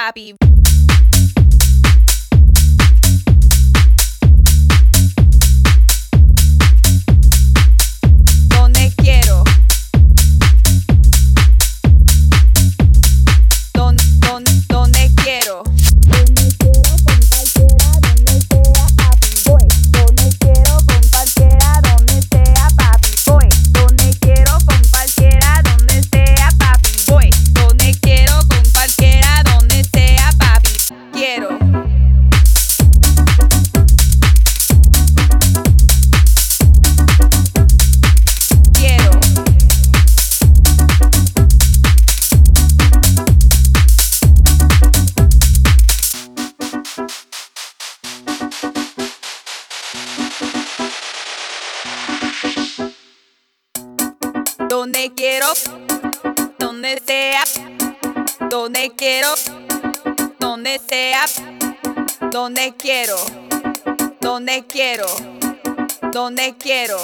Bobby. Donde quiero, donde sea, donde quiero, donde sea, donde quiero, donde quiero, donde quiero,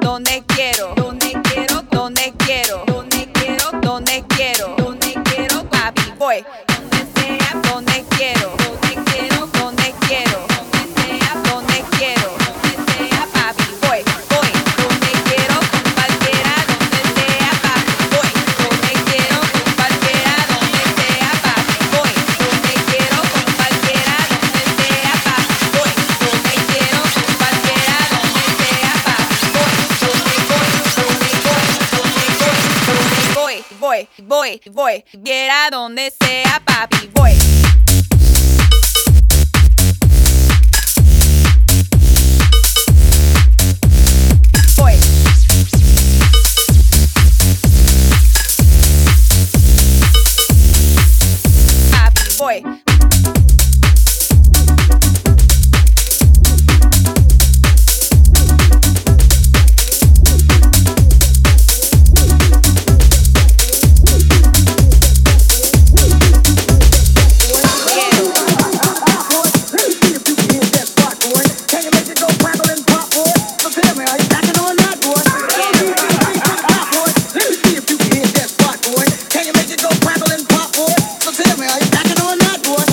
donde quiero, donde quiero, donde quiero, donde quiero, donde quiero, donde quiero, papi, voy, donde sea, donde quiero, donde quiero, donde quiero, donde sea, donde quiero, donde sea, papi, voy. Voy, voy, quiera donde sea, papi, voy. Voy, papi, voy. Tell me, are you backing on that, boy?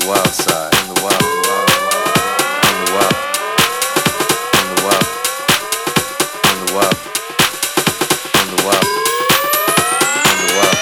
the wild side, on the wild, on the wild, on the wild, on the wild, on the wild, on the wild, on the wild, on the wild.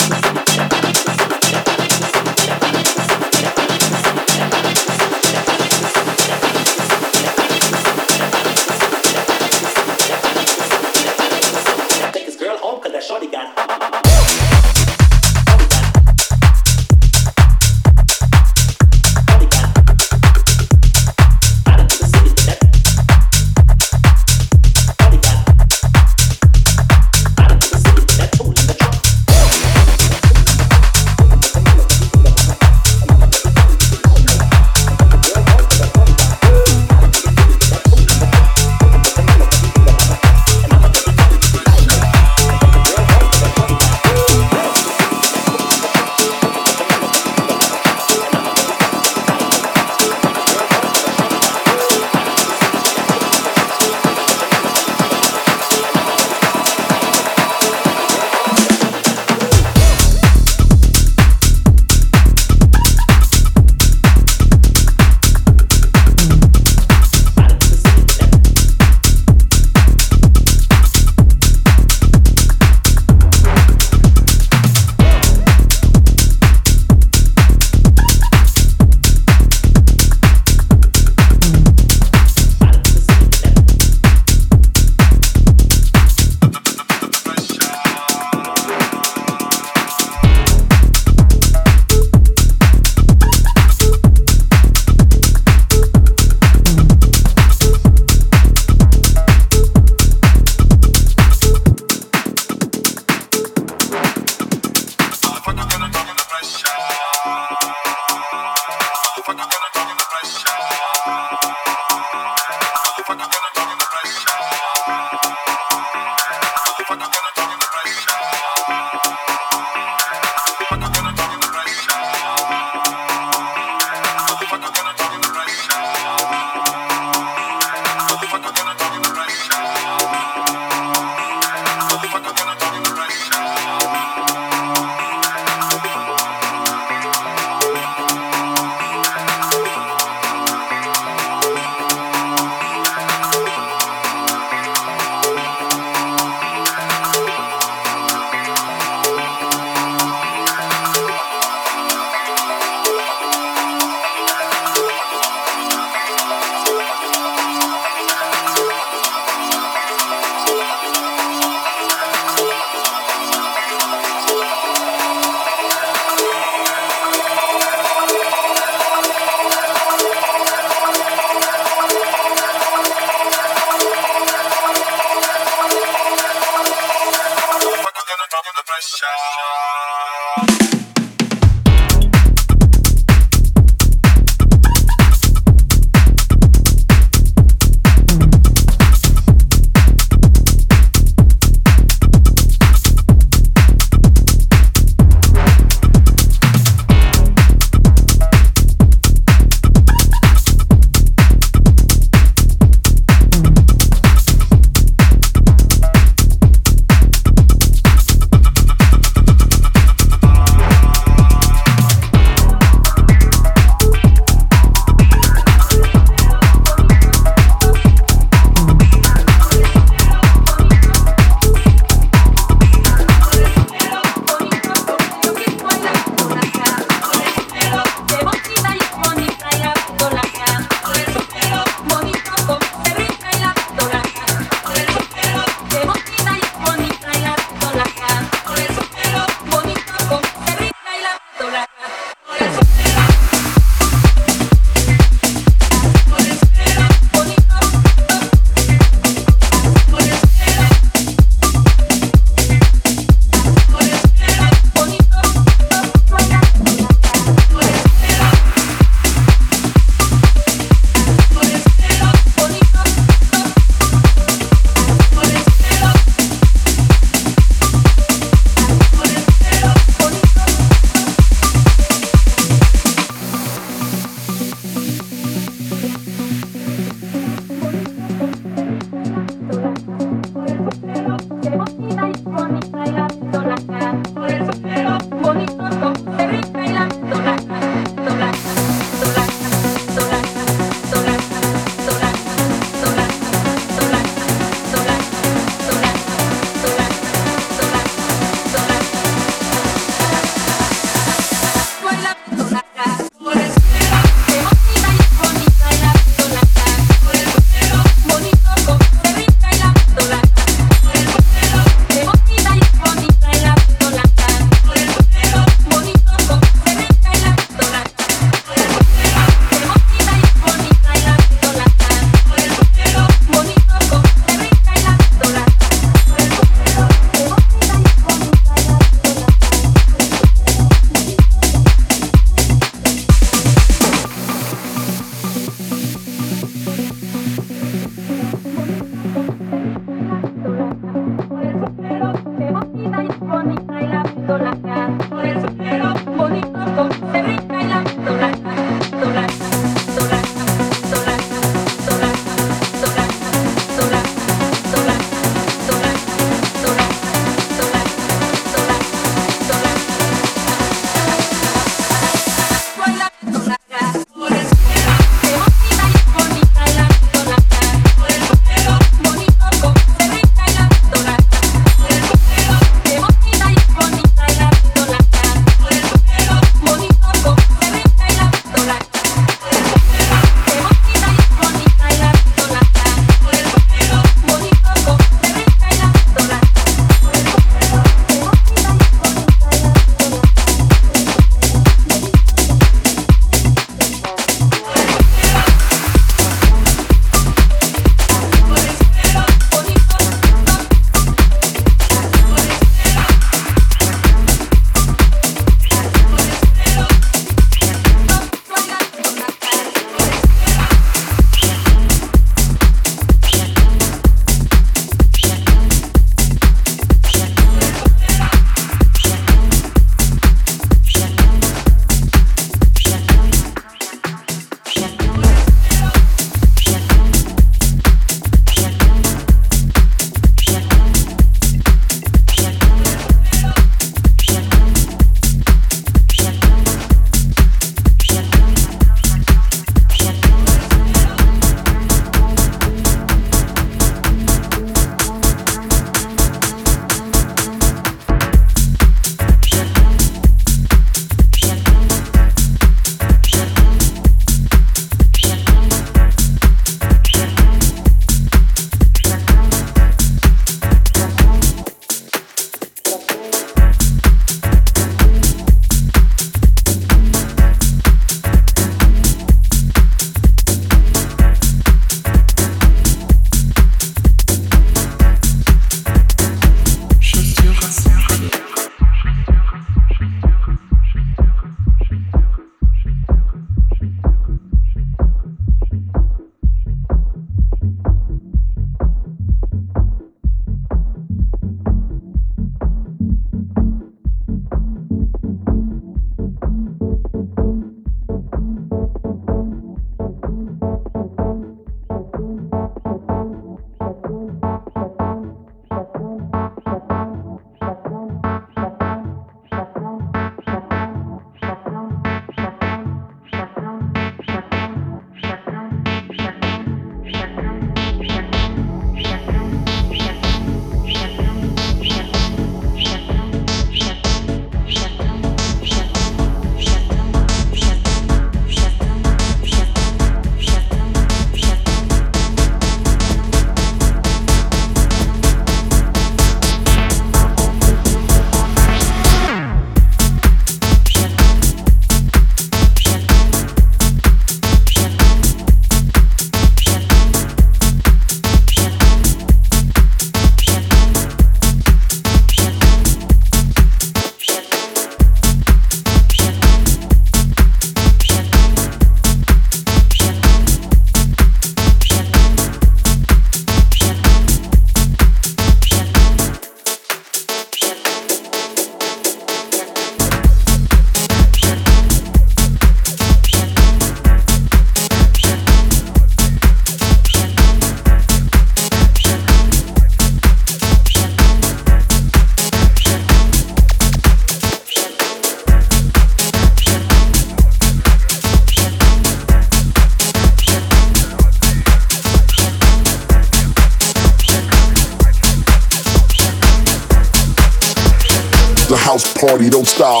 the house party, don't stop.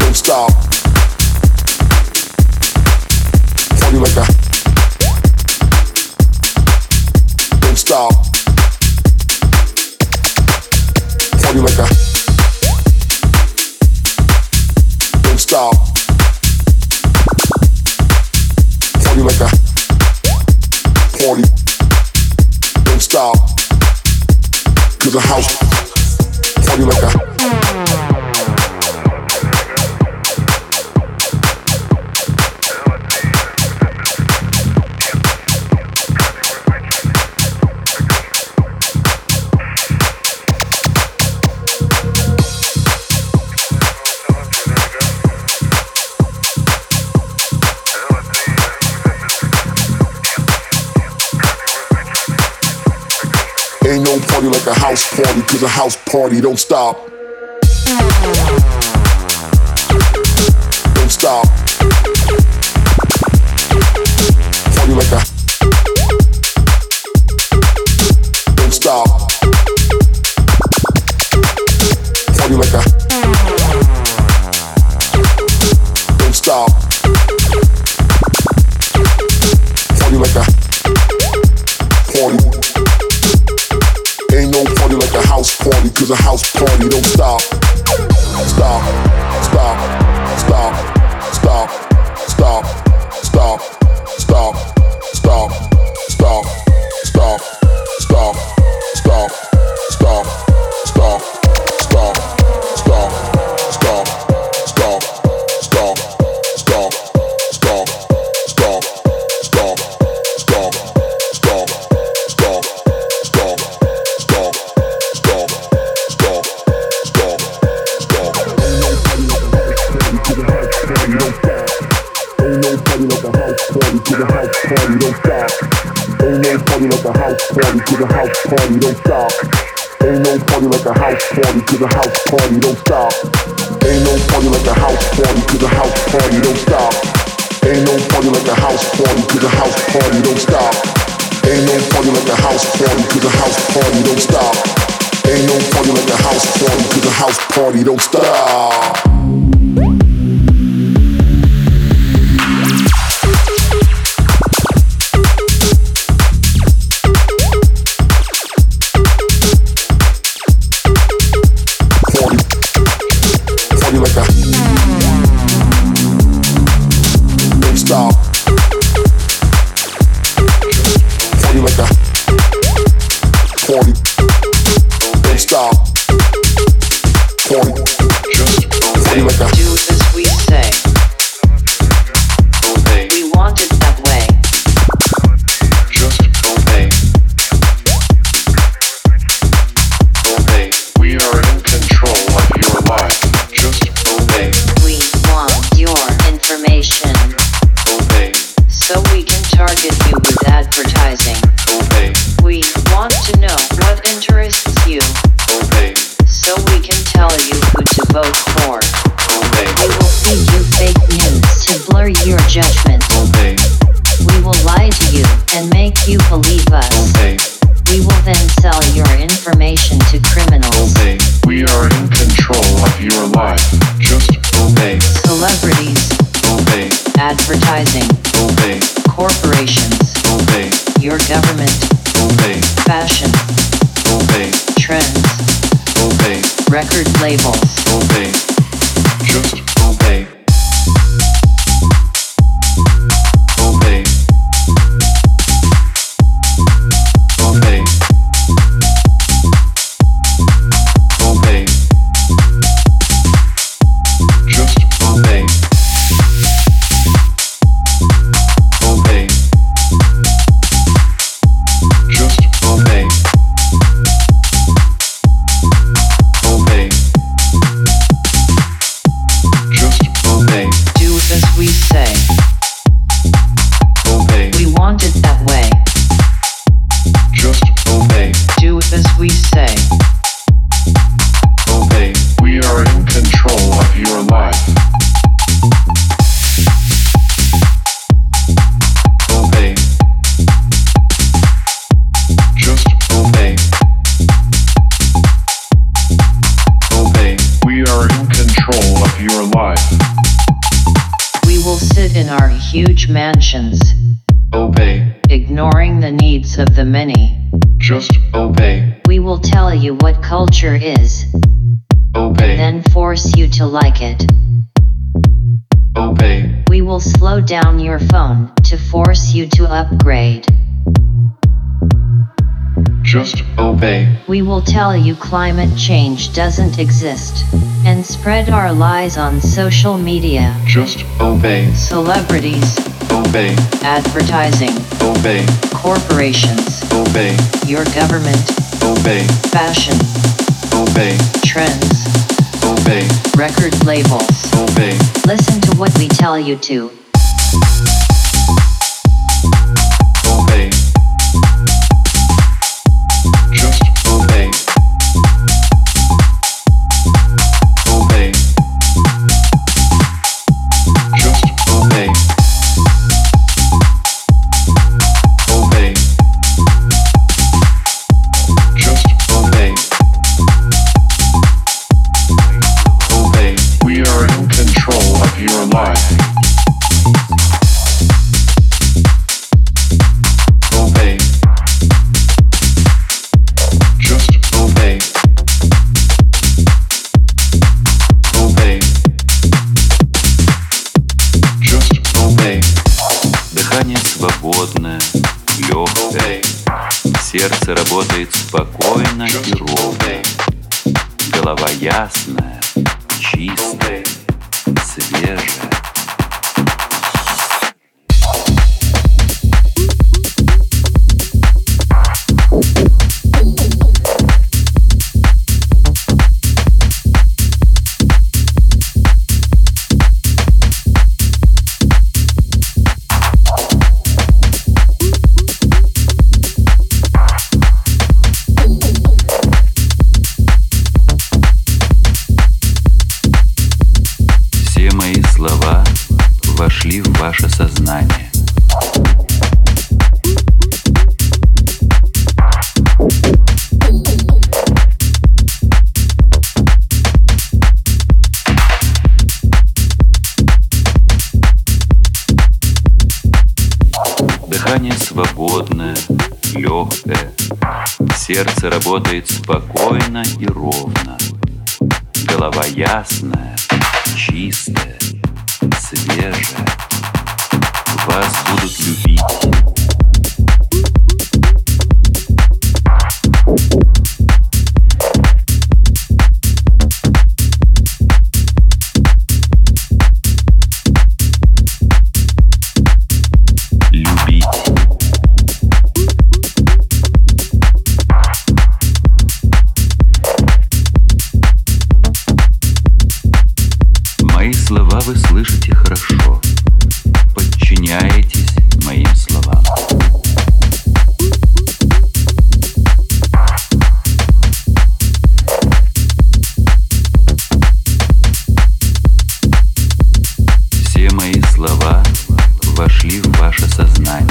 Don't stop. Party like a... Don't stop. Party like a... Don't stop. Party like a... Party. Don't stop. 'Cause a house party like a ain't no party like a house party, 'cause a house party don't stop. Don't stop. Party like a... Don't stop. Party like a... Don't stop. Party like a... Party. Ain't no party like a house party, 'cause a house party don't stop. Stop, stop, stop, stop, stop, stop, stop, stop, stop, stop, stop, stop, stop, stop, stop, stop, stop, stop, stop, stop, stop, stop, stop, stop, stop, stop, stop, stop. Party to the house party, don't stop. Ain't no party like a house party, 'cause a house party don't stop. Ain't no party like a house party, 'cause a house party don't stop. Ain't no party like a house party, 'cause a house party don't stop. Ain't no party like a house party, 'cause a house party don't stop. Ain't no party like a house party, 'cause a house party don't stop. Ain't no party like a house party, 'cause a house party don't stop. Stop. Party like a party. Don't stop. Party. Just party like a. Do as we say. Obey. We want it that way. Just obey. Obey. We are in control of your life. Just obey. We want your information. So we can target you with advertising. Obey. We want to know what interests you. Obey. So we can tell you who to vote for. Obey. We will feed you fake news to blur your judgment. Obey. We will lie to you and make you believe us. Obey. We will then sell your information to criminals. Obey. We are in control of your life. Just obey. Celebrities. Obey. Advertising. Obey. Corporations. Obey. Your government. Obey. Fashion. Obey. Trends. Obey. Record labels. Obey. Just obey. Obey. Obey. Obey. Just obey. Obey. in our huge mansions. Obey. Ignoring the needs of the many. Just obey. We will tell you what culture is. Obey. Then force you to like it. Obey. We will slow down your phone to force you to upgrade. Just obey. We will tell you climate change doesn't exist and spread our lies on social media. Just obey. Celebrities. Obey. Advertising. Obey. Corporations. Obey. Your government. Obey. Fashion. Obey. Trends. Obey. Record labels. Obey. Listen to what we tell you to. Obey. Just obey. Obey. Just obey. Obey. Just obey. Obey. We are in control of your life. Свободное, легкое, сердце работает спокойно и ровно, голова ясная, чистая, свежая. Вошли в ваше сознание. Дыхание свободное, легкое. Сердце работает спокойно и ровно. Голова ясная, чистая. Свежая. Вас будут любить. Любить. Мои слова вы слышите хорошо. Подчиняйтесь моим словам. Все мои слова вошли в ваше сознание.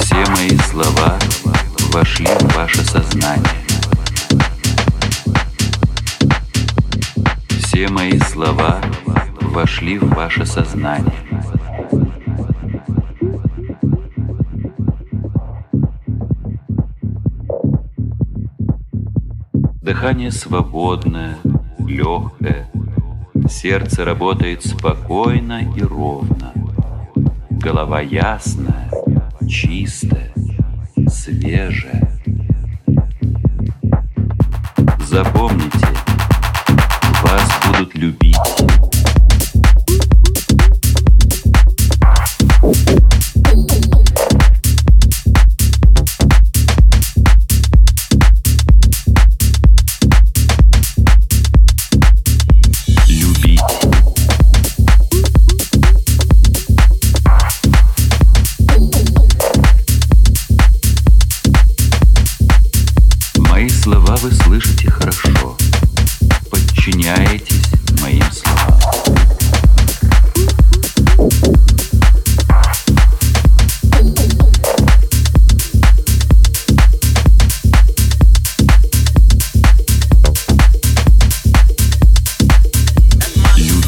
Все мои слова вошли в ваше сознание. Все мои слова вошли в ваше сознание. Дыхание свободное, легкое. Сердце работает спокойно и ровно. Голова ясная, чистая, свежая. Запомните. Вас будут любить. Мои слова вы слышите хорошо. Подчиняйтесь моим словам. Любите.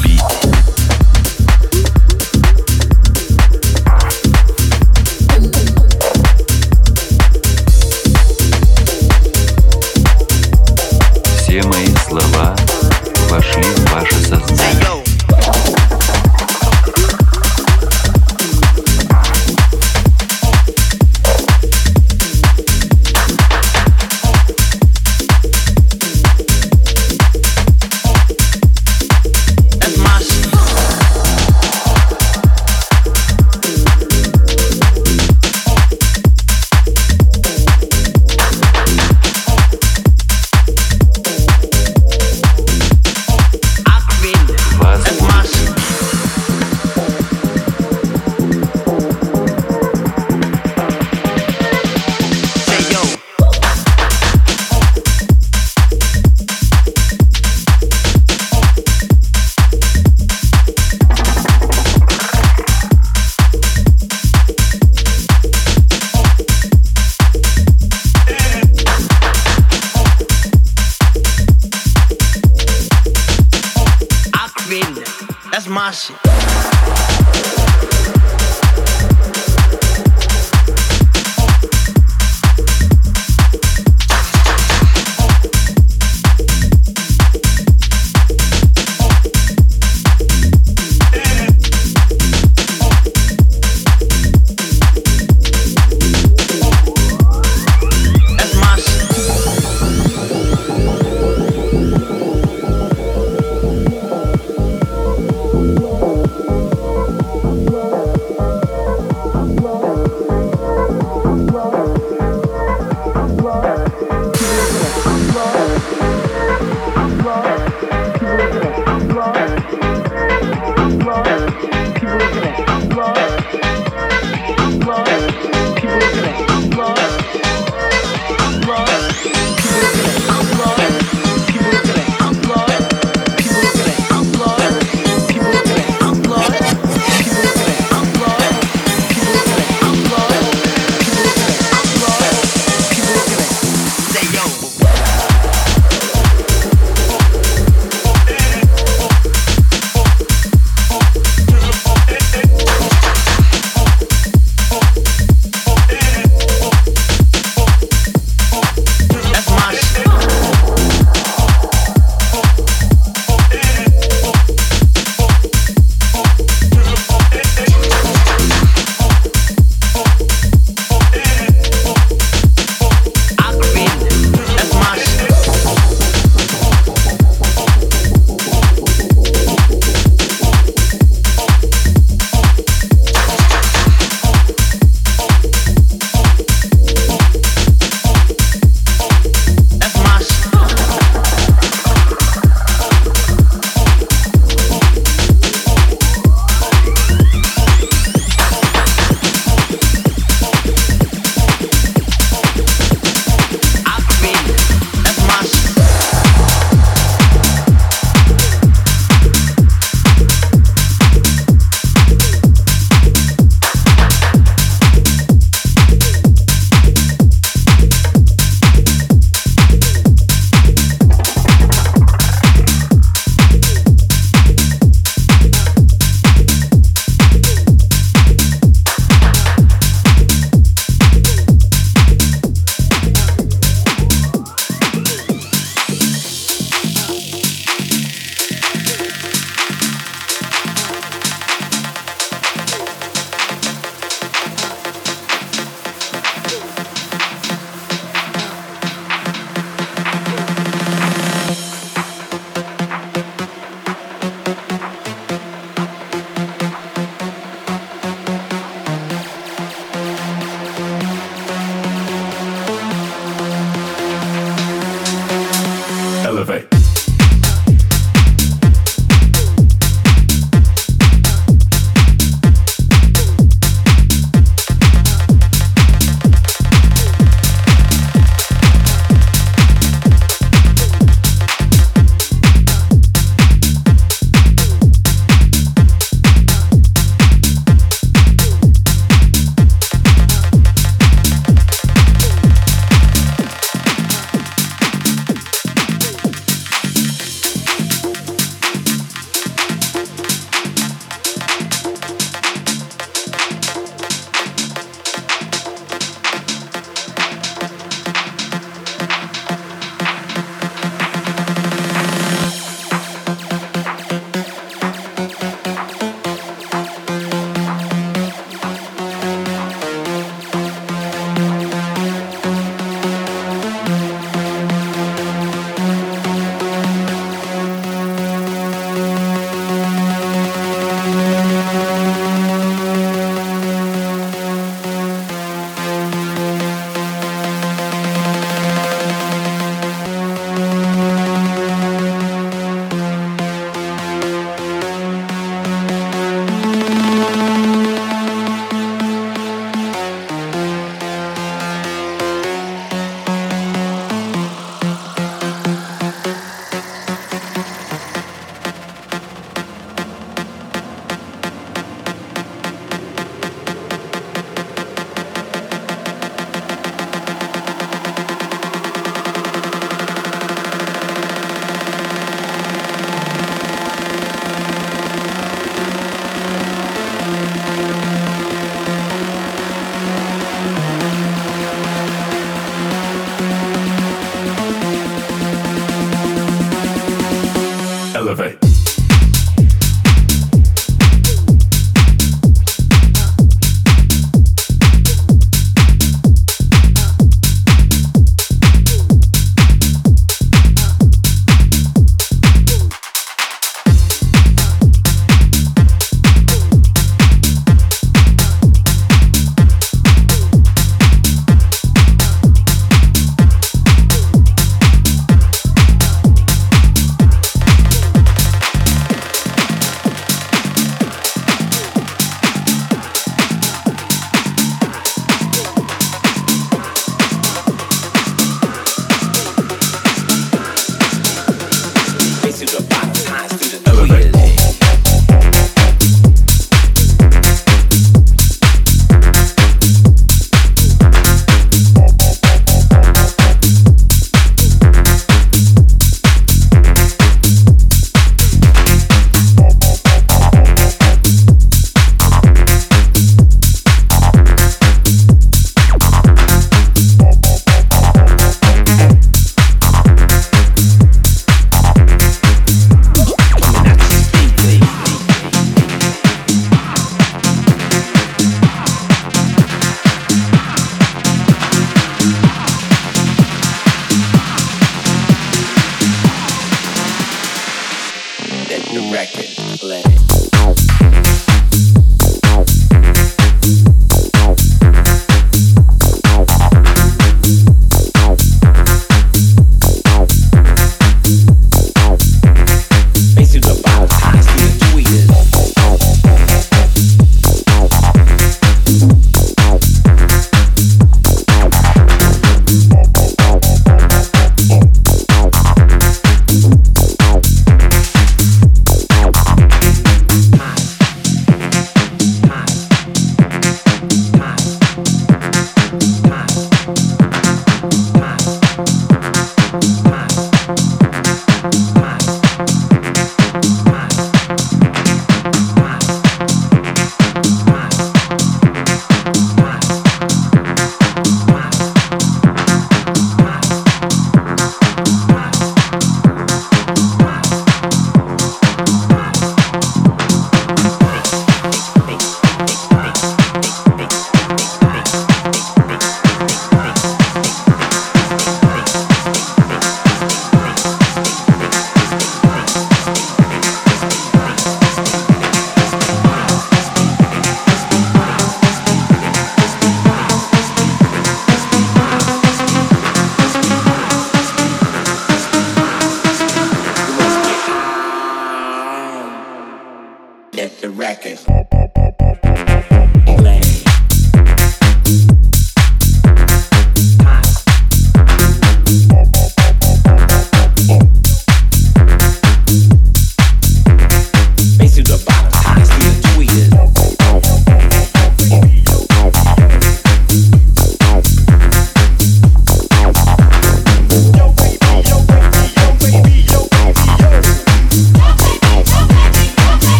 smash it.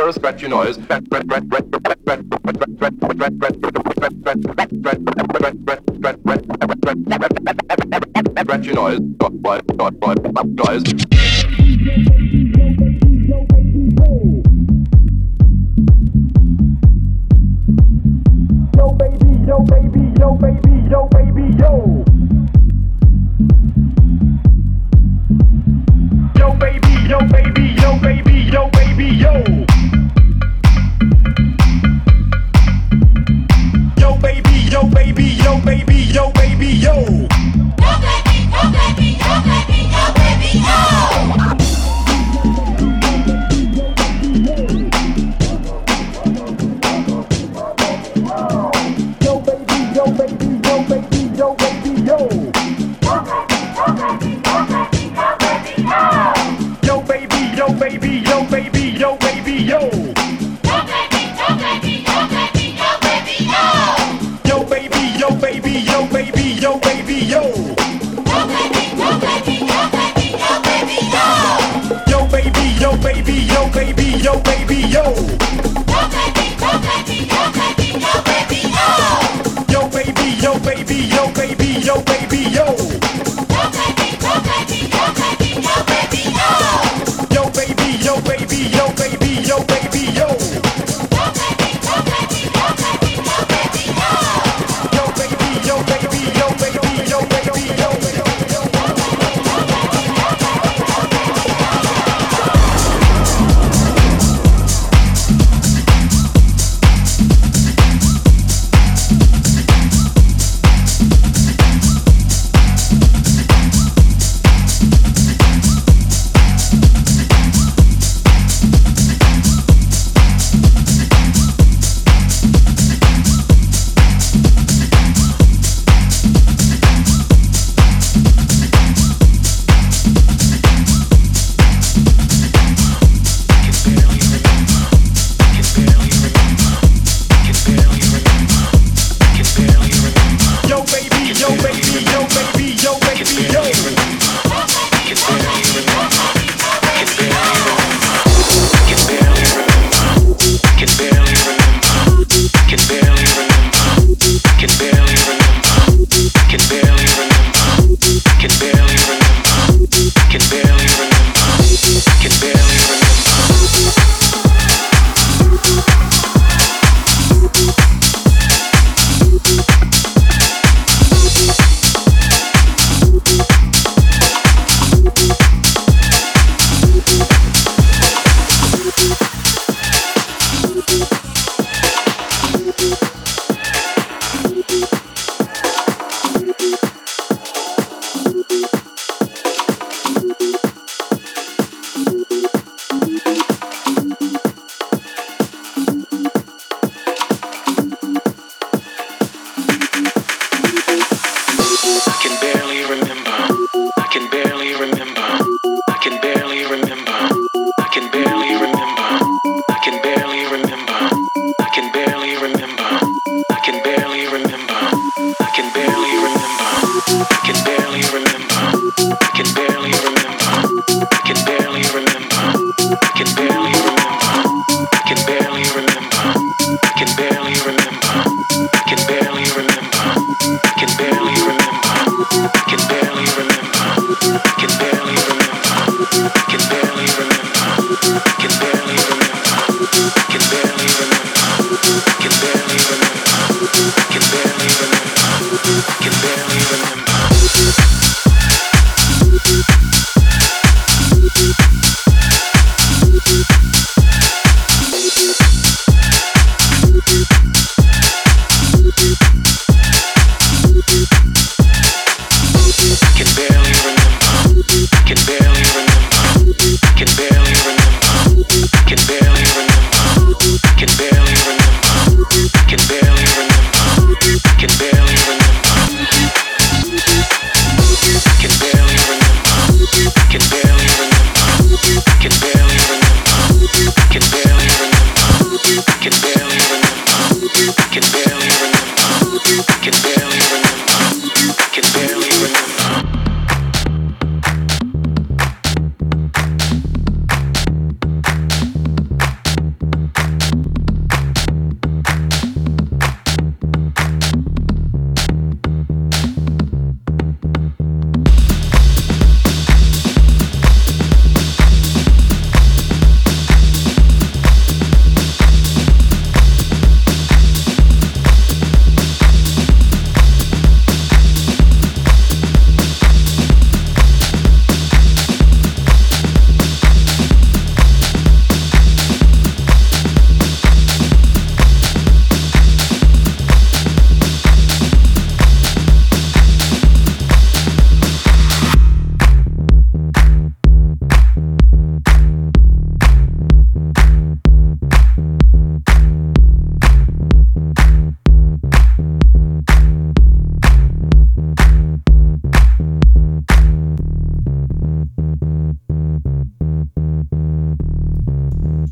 hear a scratchy noise. Scratchy noise. Yo baby, yo baby, yo baby, yo baby, yo. Yo baby, yo baby, yo baby, yo baby, yo. Yo baby, yo baby, yo baby, yo baby, yo. Yo baby, yo baby, yo baby, yo baby, yo. Da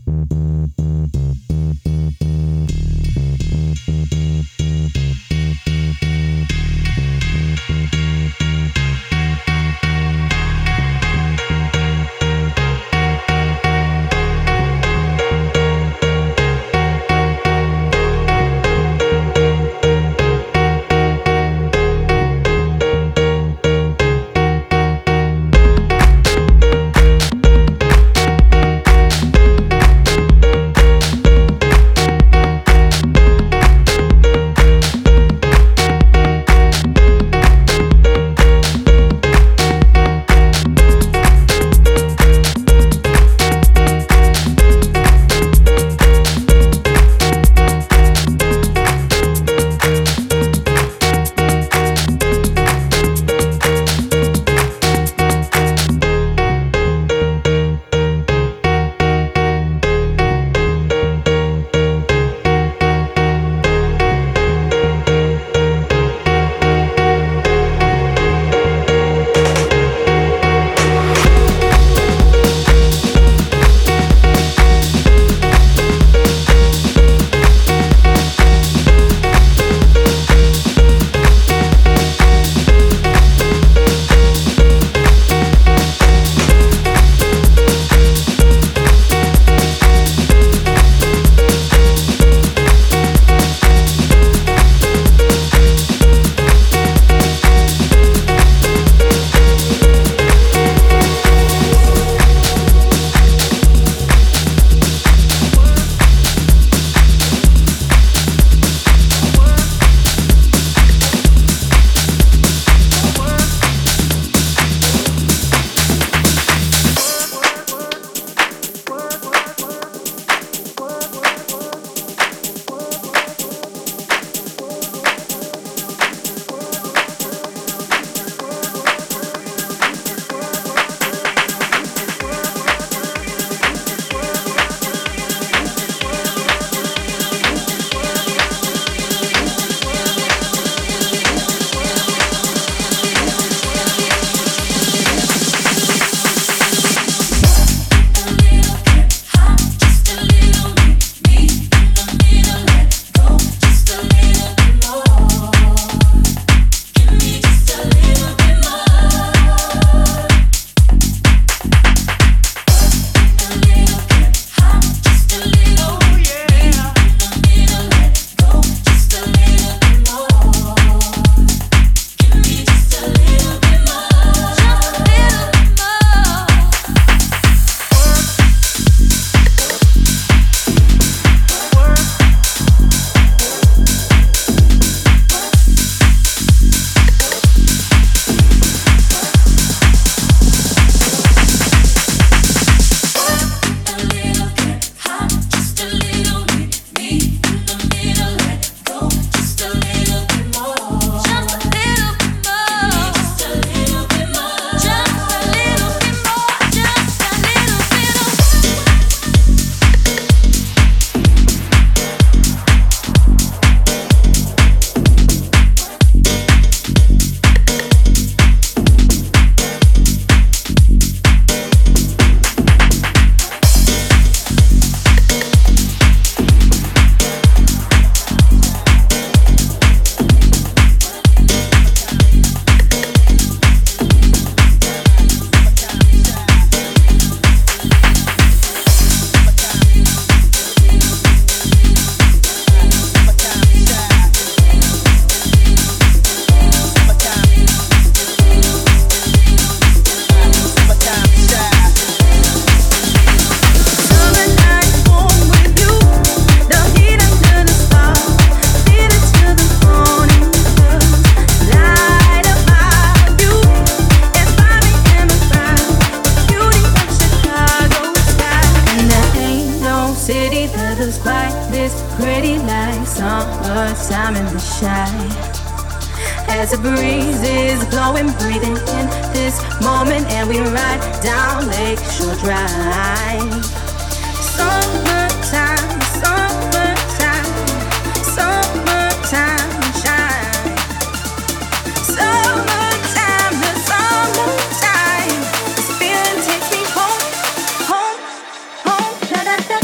da da.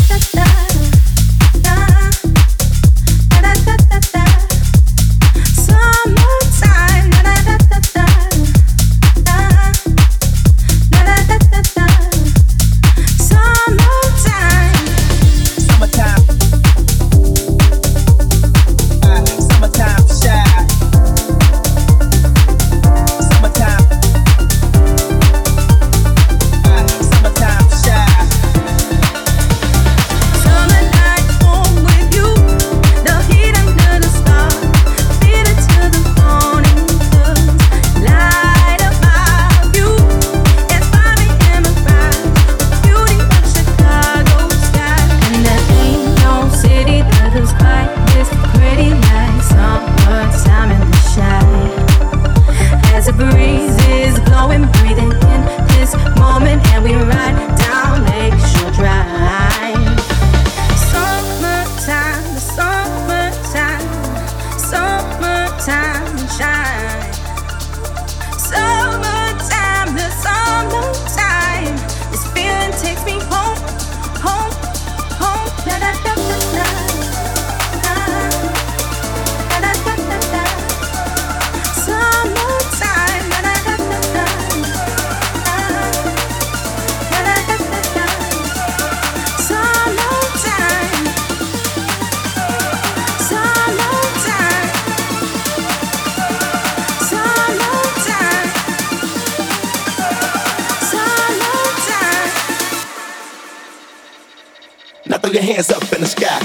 Now throw your hands up in the sky.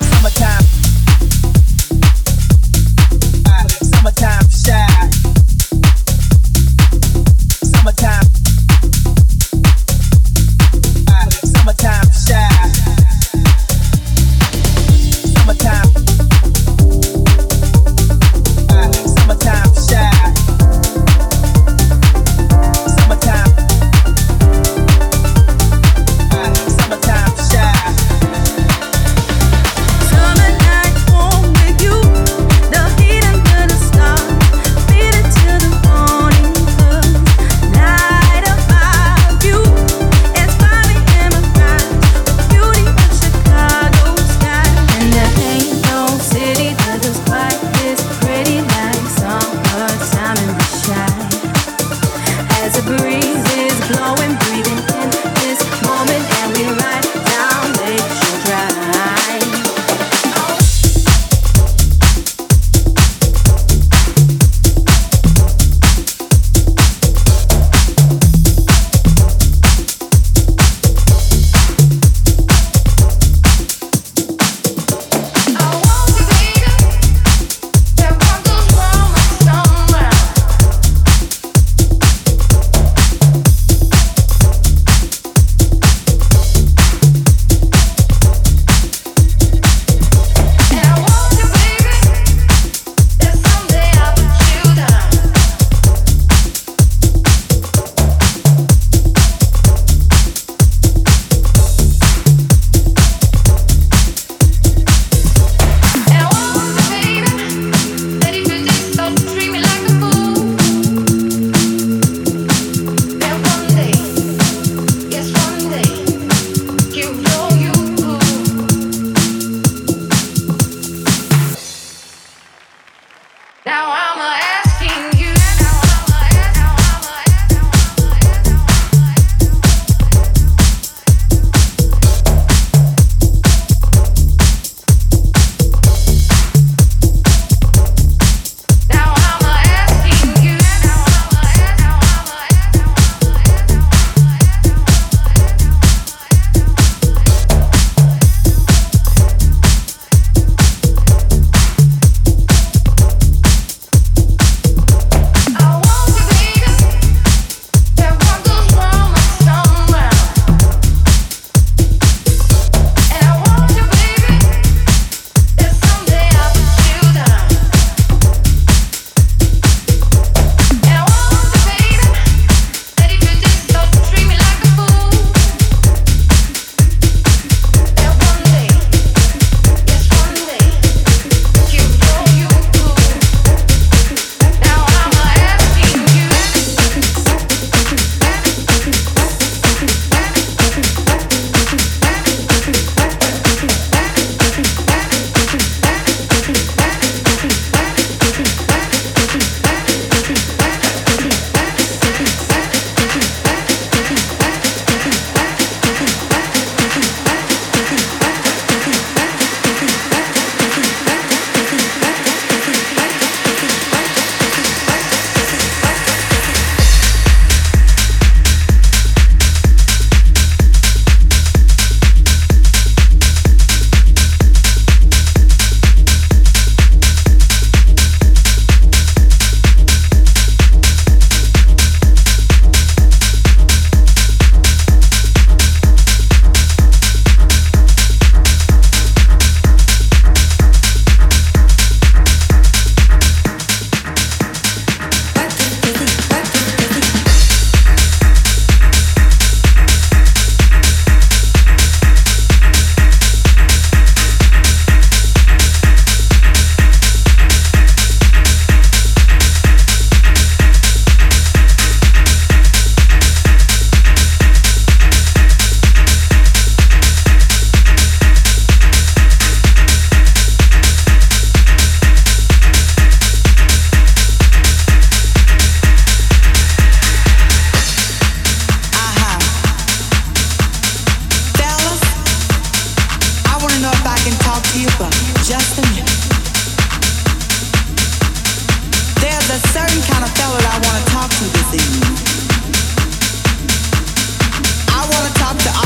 Summertime. Summertime shy. Summertime. Summertime shy. Summertime. Summertime shy. Summertime. Summertime shy. Summer night warm with you. The heat under the stars. Feel it till the morning comes. Light up my view. It's finally in my eyes. The beauty of Chicago sky. And there ain't no city that looks quite this pretty like summertime in the shine. As a breeze is blowing, breathing in this moment, and we ride down Lakeshore Drive.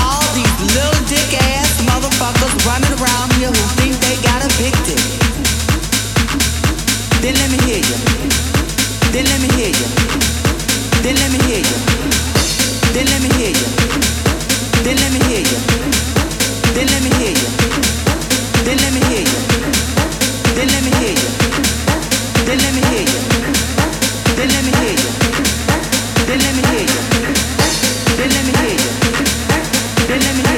All these little dick ass motherfuckers. Then let me hear you.